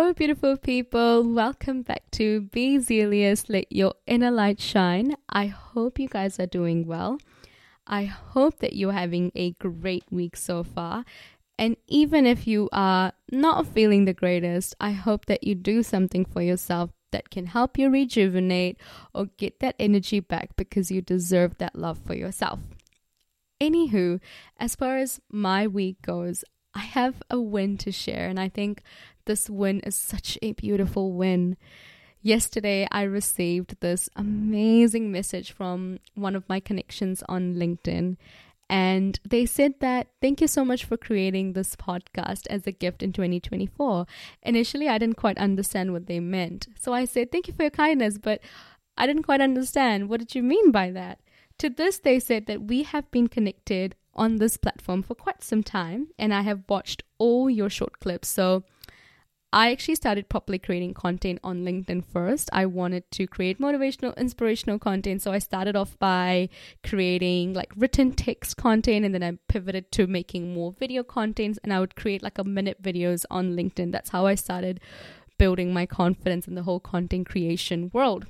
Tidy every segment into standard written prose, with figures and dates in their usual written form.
Hello, beautiful people. Welcome back to Be Zealous, Let Your Inner Light Shine. I hope you guys are doing well. I hope that you're having a great week so far. And even if you are not feeling the greatest, I hope that you do something for yourself that can help you rejuvenate or get that energy back, because you deserve that love for yourself. Anywho, as far as my week goes, I have a win to share, and I think this win is such a beautiful win. Yesterday, I received this amazing message from one of my connections on LinkedIn, and they said that, thank you so much for creating this podcast as a gift in 2024. Initially, I didn't quite understand what they meant. So I said, thank you for your kindness, but I didn't quite understand. What did you mean by that? To this, they said that we have been connected on this platform for quite some time, and I have watched all your short clips. So I actually started properly creating content on LinkedIn first. I wanted to create motivational, inspirational content. So I started off by creating like written text content, and then I pivoted to making more video contents, and I would create like a minute videos on LinkedIn. That's how I started building my confidence in the whole content creation world.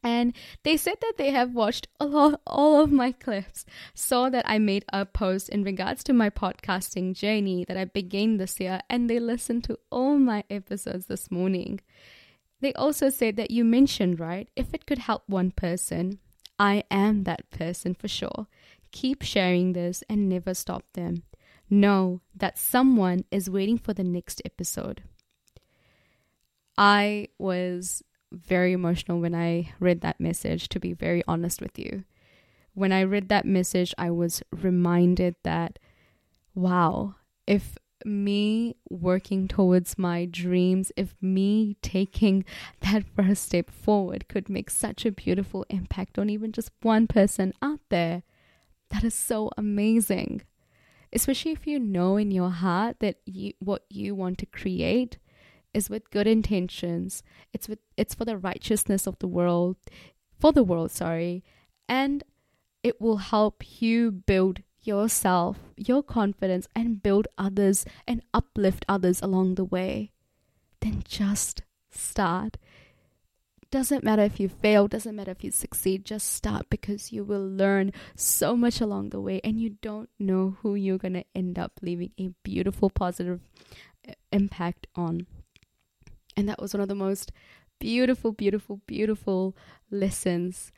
And they said that they have watched all of my clips, saw that I made a post in regards to my podcasting journey that I began this year, and they listened to all my episodes this morning. They also said that you mentioned, right, if it could help one person, I am that person for sure. Keep sharing this and never stop them. Know that someone is waiting for the next episode. I was very emotional when I read that message, to be very honest with you. When I read that message, I was reminded that, wow, if me working towards my dreams, if me taking that first step forward could make such a beautiful impact on even just one person out there, that is so amazing. Especially if you know in your heart that what you want to create is with good intentions. It's for the righteousness of the world, and it will help you build yourself, your confidence, and build others and uplift others along the way. Then just start. Doesn't matter if you fail, doesn't matter if you succeed, just start, because you will learn so much along the way, and you don't know who you're going to end up leaving a beautiful, positive impact on. And that was one of the most beautiful, beautiful, beautiful lessons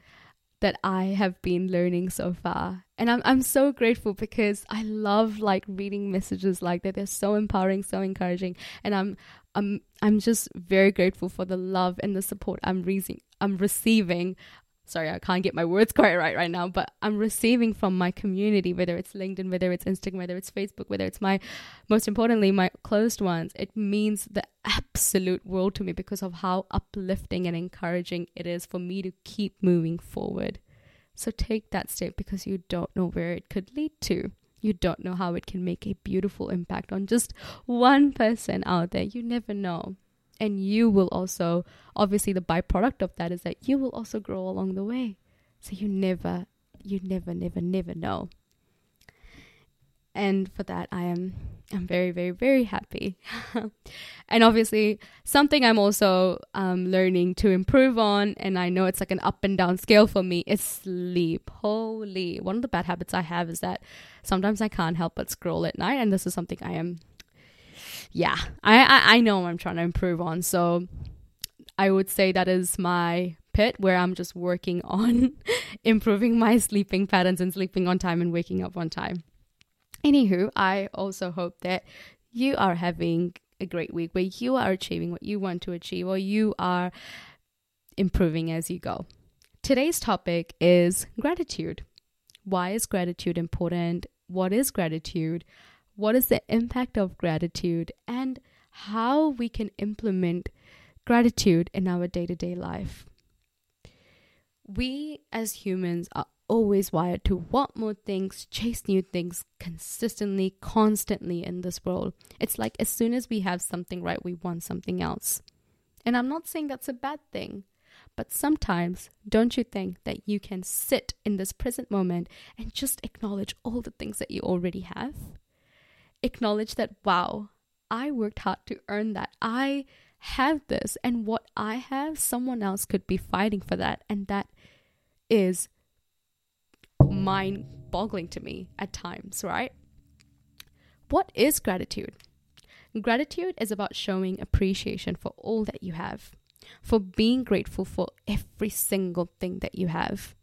that I have been learning so far. And I'm so grateful, because I love like reading messages like that. They're so empowering, so encouraging. And I'm just very grateful for the love and the support I'm receiving. Sorry, I can't get my words quite right now, but I'm receiving from my community, whether it's LinkedIn, whether it's Instagram, whether it's Facebook, whether it's most importantly, my closed ones. It means the absolute world to me because of how uplifting and encouraging it is for me to keep moving forward. So take that step, because you don't know where it could lead to. You don't know how it can make a beautiful impact on just one person out there. You never know. And you will also, obviously the byproduct of that is that you will also grow along the way. So you never know. And for that, I'm very, very, very happy. And obviously something I'm also learning to improve on, and I know it's like an up and down scale for me, is sleep. Holy, one of the bad habits I have is that sometimes I can't help but scroll at night. And this is something I know I'm trying to improve on. So I would say that is my pit where I'm just working on improving my sleeping patterns and sleeping on time and waking up on time. Anywho, I also hope that you are having a great week where you are achieving what you want to achieve, or you are improving as you go. Today's topic is gratitude. Why is gratitude important? What is gratitude? What is the impact of gratitude, and how we can implement gratitude in our day-to-day life? We as humans are always wired to want more things, chase new things consistently, constantly in this world. It's like as soon as we have something right, we want something else. And I'm not saying that's a bad thing, but sometimes don't you think that you can sit in this present moment and just acknowledge all the things that you already have? Acknowledge that, wow, I worked hard to earn that. I have this, and what I have, someone else could be fighting for that. And that is mind-boggling to me at times, right? What is gratitude? Gratitude is about showing appreciation for all that you have, for being grateful for every single thing that you have,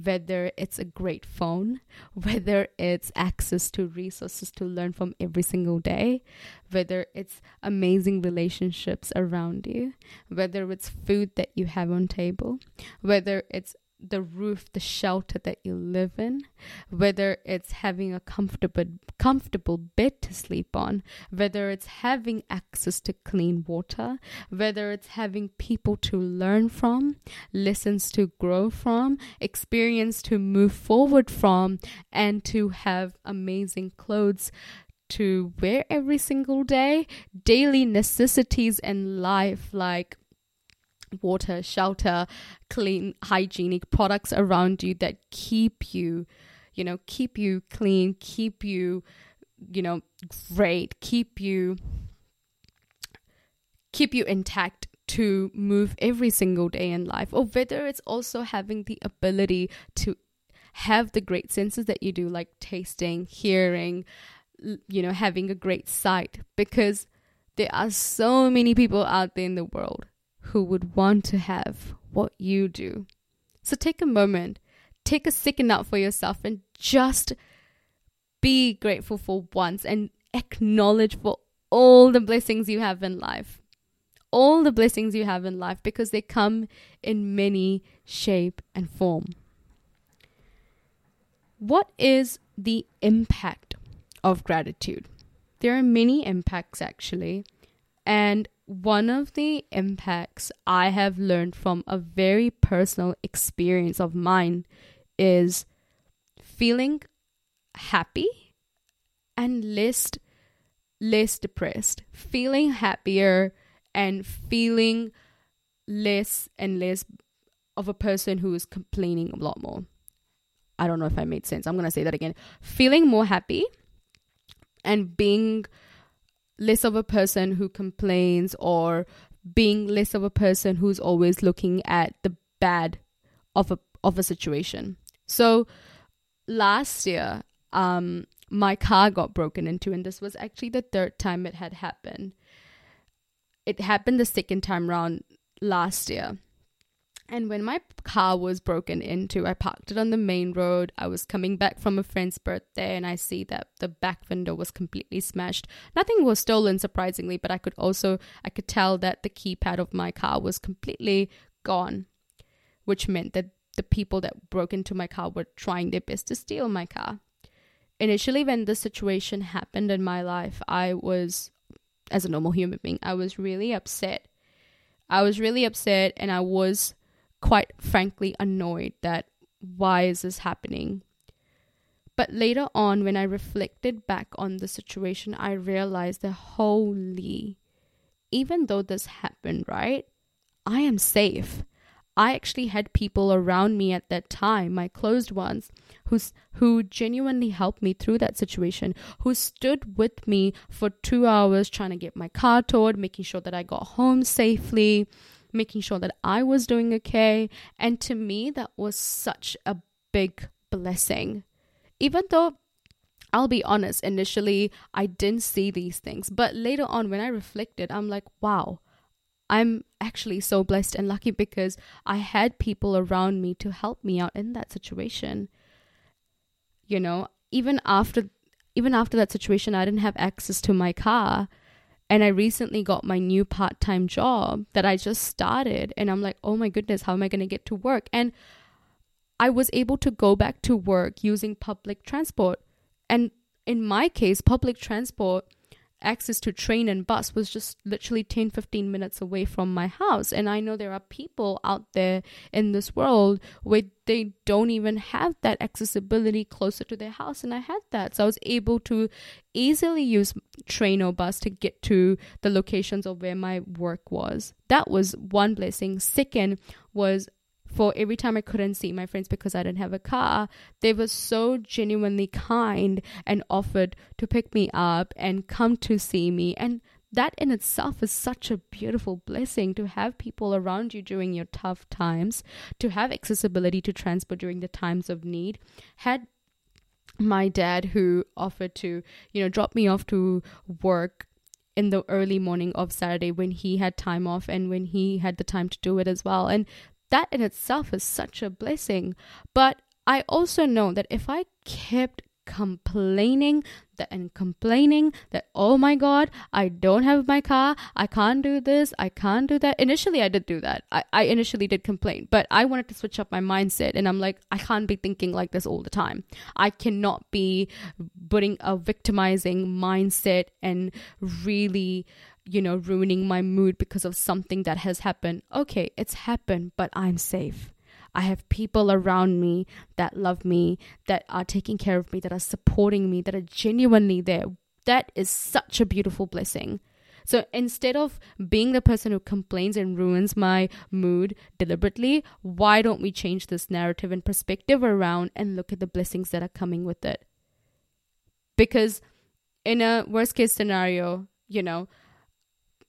whether it's a great phone, whether it's access to resources to learn from every single day, whether it's amazing relationships around you, whether it's food that you have on table, whether it's the roof, the shelter that you live in, whether it's having a comfortable bed to sleep on, whether it's having access to clean water, whether it's having people to learn from, lessons to grow from, experience to move forward from, and to have amazing clothes to wear every single day, daily necessities in life like water, shelter, clean, hygienic products around you that keep you clean, keep you, great, keep you intact to move every single day in life. Or whether it's also having the ability to have the great senses that you do, like tasting, hearing, having a great sight, because there are so many people out there in the world who would want to have what you do. So take a moment, take a second out for yourself, and just be grateful for once and acknowledge for all the blessings you have in life. All the blessings you have in life, because they come in many shape and form. What is the impact of gratitude? There are many impacts actually, and one of the impacts I have learned from a very personal experience of mine is feeling happy and less depressed, feeling happier and feeling less and less of a person who is complaining a lot more. I don't know if I made sense. I'm going to say that again. Feeling more happy and being less of a person who complains, or being less of a person who's always looking at the bad of a situation. So last year, my car got broken into, and this was actually the third time it had happened. It happened the second time round last year. And when my car was broken into, I parked it on the main road. I was coming back from a friend's birthday, and I see that the back window was completely smashed. Nothing was stolen, surprisingly, but I could tell that the keypad of my car was completely gone, which meant that the people that broke into my car were trying their best to steal my car. Initially, when this situation happened in my life, I was, as a normal human being, I was really upset. And I was quite frankly annoyed that why is this happening? But later on, when I reflected back on the situation, I realized that holy, even though this happened, right, I am safe. I actually had people around me at that time, my closed ones, who genuinely helped me through that situation, who stood with me for 2 hours trying to get my car towed, making sure that I got home safely, making sure that I was doing okay. And to me, that was such a big blessing. Even though, I'll be honest, initially, I didn't see these things. But later on, when I reflected, I'm like, wow, I'm actually so blessed and lucky, because I had people around me to help me out in that situation. Even after that situation, I didn't have access to my car. And I recently got my new part-time job that I just started. And I'm like, oh my goodness, how am I going to get to work? And I was able to go back to work using public transport. And in my case, public transport, access to train and bus was just literally 10-15 minutes away from my house. And I know there are people out there in this world where they don't even have that accessibility closer to their house, and I had that. So I was able to easily use train or bus to get to the locations of where my work was. That was one blessing. Second was, for every time I couldn't see my friends because I didn't have a car, they were so genuinely kind and offered to pick me up and come to see me. And that in itself is such a beautiful blessing, to have people around you during your tough times, to have accessibility to transport during the times of need. Had my dad, who offered to, drop me off to work in the early morning of Saturday when he had time off and when he had the time to do it as well. And that in itself is such a blessing. But I also know that if I kept complaining that, oh my God, I don't have my car, I can't do this, I can't do that. Initially I did do that. I initially did complain, but I wanted to switch up my mindset, and I'm like, I can't be thinking like this all the time. I cannot be putting a victimizing mindset and really ruining my mood because of something that has happened. Okay, it's happened, but I'm safe. I have people around me that love me, that are taking care of me, that are supporting me, that are genuinely there. That is such a beautiful blessing. So instead of being the person who complains and ruins my mood deliberately, why don't we change this narrative and perspective around and look at the blessings that are coming with it? Because in a worst case scenario,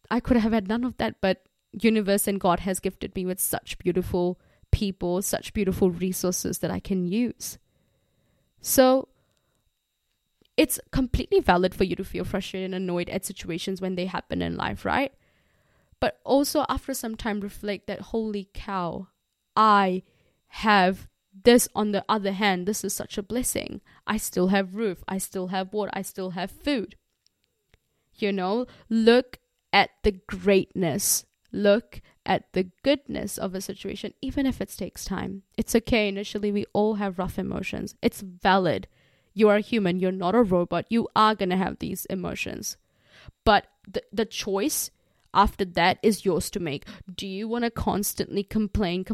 I could have had none of that, but universe and God has gifted me with such beautiful people, such beautiful resources that I can use. So it's completely valid for you to feel frustrated and annoyed at situations when they happen in life, right? But also after some time reflect that, holy cow, I have this on the other hand. This is such a blessing. I still have roof. I still have water. I still have food. Look at the greatness. Look at the goodness of a situation, even if it takes time. It's okay. Initially, we all have rough emotions. It's valid. You are a human. You're not a robot. You are going to have these emotions. But the choice after that is yours to make. Do you want to constantly complain?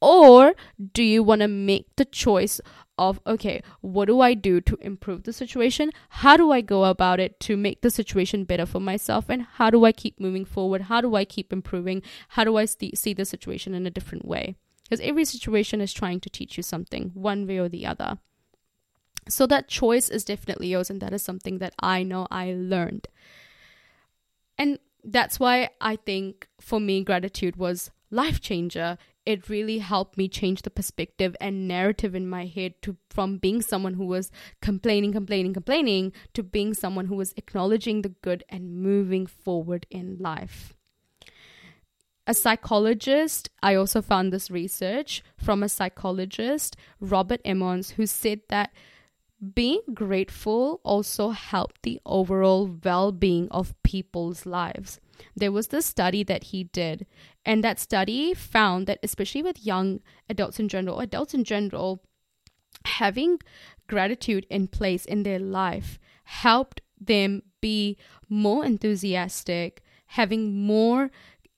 Or do you want to make the choice of, okay, what do I do to improve the situation? How do I go about it to make the situation better for myself? And how do I keep moving forward? How do I keep improving? How do I see the situation in a different way? Because every situation is trying to teach you something, one way or the other. So that choice is definitely yours. And that is something that I know I learned. And that's why I think for me, gratitude was life changer. It really helped me change the perspective and narrative in my head from being someone who was complaining to being someone who was acknowledging the good and moving forward in life. A psychologist, I also found this research from a psychologist, Robert Emmons, who said that being grateful also helped the overall well-being of people's lives. There was this study that he did, and that study found that especially with young adults in general, having gratitude in place in their life helped them be more enthusiastic, having more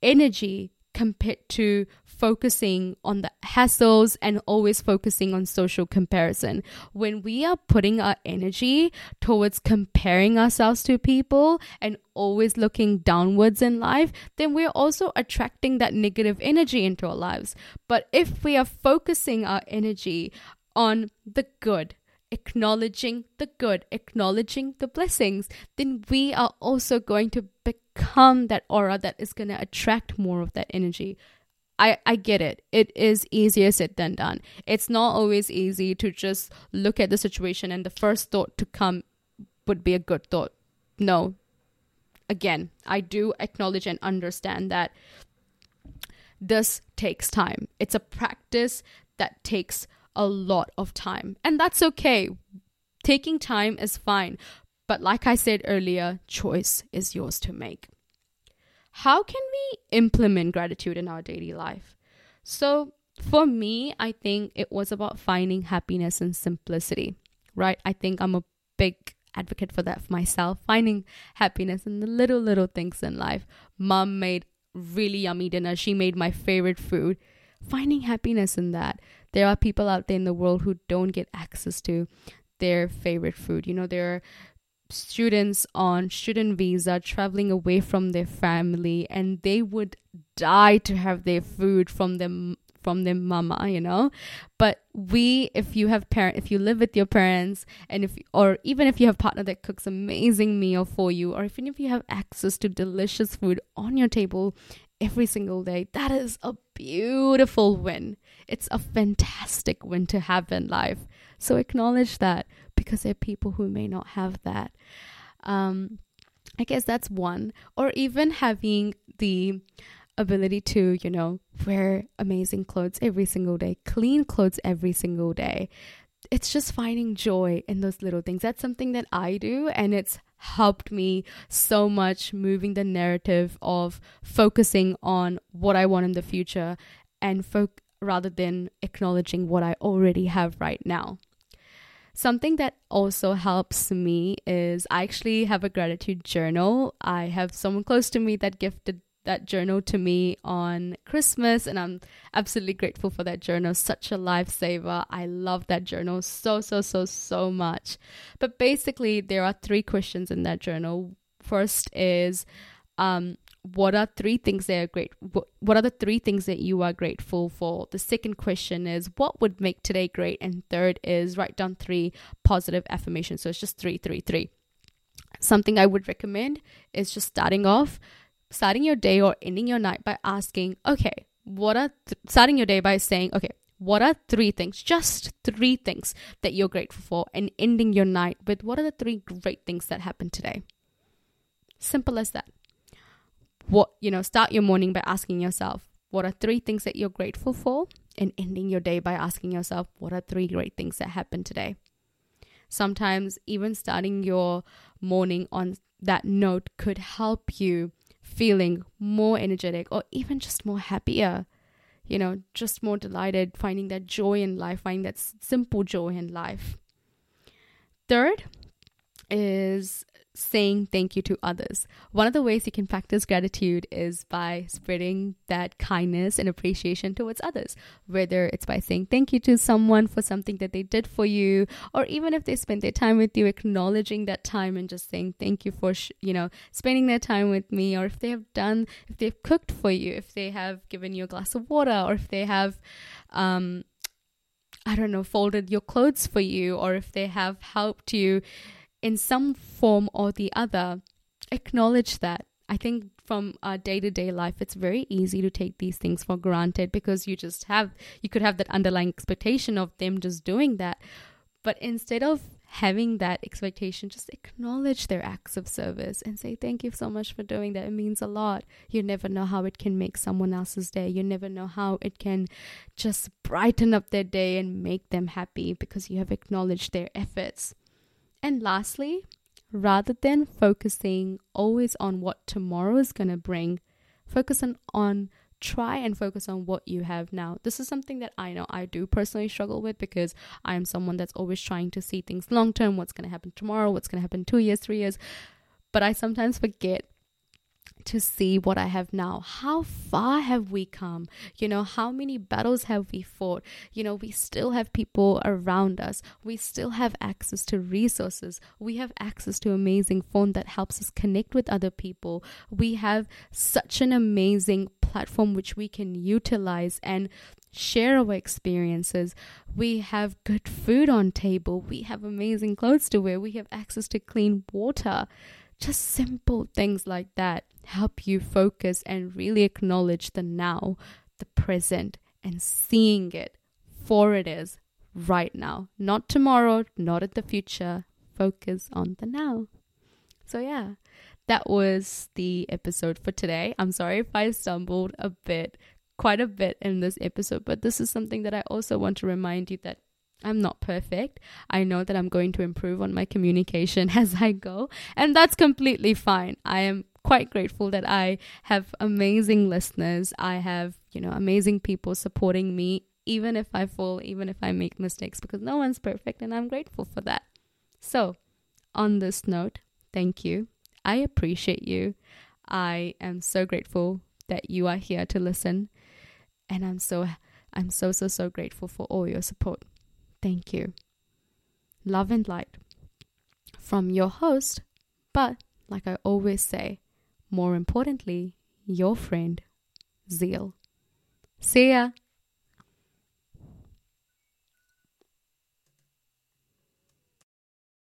energy compared to focusing on the hassles and always focusing on social comparison. When we are putting our energy towards comparing ourselves to people and always looking downwards in life, then we're also attracting that negative energy into our lives. But if we are focusing our energy on the good, acknowledging the blessings, then we are also going to become that aura that is going to attract more of that energy. I get it. It is easier said than done. It's not always easy to just look at the situation and the first thought to come would be a good thought. No. Again, I do acknowledge and understand that this takes time. It's a practice that takes a lot of time. And that's okay. Taking time is fine. But like I said earlier, choice is yours to make. How can we implement gratitude in our daily life? So for me, I think it was about finding happiness in simplicity, right? I think I'm a big advocate for that for myself, finding happiness in the little things in life. Mom made really yummy dinner. She made my favorite food. Finding happiness in that. There are people out there in the world who don't get access to their favorite food. There are students on student visa traveling away from their family, and they would die to have their food from them from their mama, you know. But if you live with your parents, and even if you have a partner that cooks amazing meal for you, or even if you have access to delicious food on your table every single day, that is a beautiful win. It's a fantastic win to have in life. So acknowledge that, because there are people who may not have that. I guess that's one. Or even having the ability to, you know, wear amazing clothes every single day, clean clothes every single day. It's just finding joy in those little things. That's something that I do, and it's helped me so much, moving the narrative of focusing on what I want in the future, and rather than acknowledging what I already have right now. Something that also helps me is I actually have a gratitude journal. I have someone close to me that gifted that journal to me on Christmas, and I'm absolutely grateful for that journal. Such a lifesaver. I love that journal so, so, so, so much. But basically, there are 3 questions in that journal. First is, what are the 3 things that you are grateful for? The second question is, what would make today great? And third is, write down 3 positive affirmations. So it's just 3, 3, 3. Something I would recommend is just starting your day or ending your night by asking, starting your day by saying, okay, what are 3 things, just 3 things that you're grateful for, and ending your night with, what are the 3 great things that happened today? Simple as that. Start your morning by asking yourself, what are 3 things that you're grateful for? And ending your day by asking yourself, what are 3 great things that happened today? Sometimes even starting your morning on that note could help you feeling more energetic, or even just more happier, you know, just more delighted, finding that joy in life, finding that simple joy in life. Third is saying thank you to others. One of the ways you can practice gratitude is by spreading that kindness and appreciation towards others, whether it's by saying thank you to someone for something that they did for you, or even if they spent their time with you, acknowledging that time and just saying thank you for spending their time with me, or if they've cooked for you, if they have given you a glass of water, or if they have folded your clothes for you, or if they have helped you in some form or the other. Acknowledge that. I think from our day-to-day life, it's very easy to take these things for granted, because you could have that underlying expectation of them just doing that. But instead of having that expectation, just acknowledge their acts of service and say, thank you so much for doing that. It means a lot. You never know how it can make someone else's day. You never know how it can just brighten up their day and make them happy, because you have acknowledged their efforts. And lastly, rather than focusing always on what tomorrow is going to bring, try and focus on what you have now. This is something that I know I do personally struggle with, because I am someone that's always trying to see things long term, what's going to happen tomorrow, what's going to happen 2 years, 3 years. But I sometimes forget to see what I have now. How far have we come? You know, how many battles have we fought? You know, we still have people around us. We still have access to resources. We have access to amazing phone that helps us connect with other people. We have such an amazing platform which we can utilize and share our experiences. We have good food on table. We have amazing clothes to wear. We have access to clean water. Just simple things like that help you focus and really acknowledge the now, the present, and seeing it for it is right now. Not tomorrow, not in the future. Focus on the now. So yeah, that was the episode for today. I'm sorry if I stumbled quite a bit in this episode, but this is something that I also want to remind you that I'm not perfect. I know that I'm going to improve on my communication as I go, and that's completely fine. I am quite grateful that I have amazing listeners. I have, amazing people supporting me, even if I fall, even if I make mistakes, because no one's perfect, and I'm grateful for that. So, on this note, thank you. I appreciate you. I am so grateful that you are here to listen, and I'm so, so, so grateful for all your support. Thank you. Love and light from your host, but like I always say, more importantly, your friend, Zeal. See ya.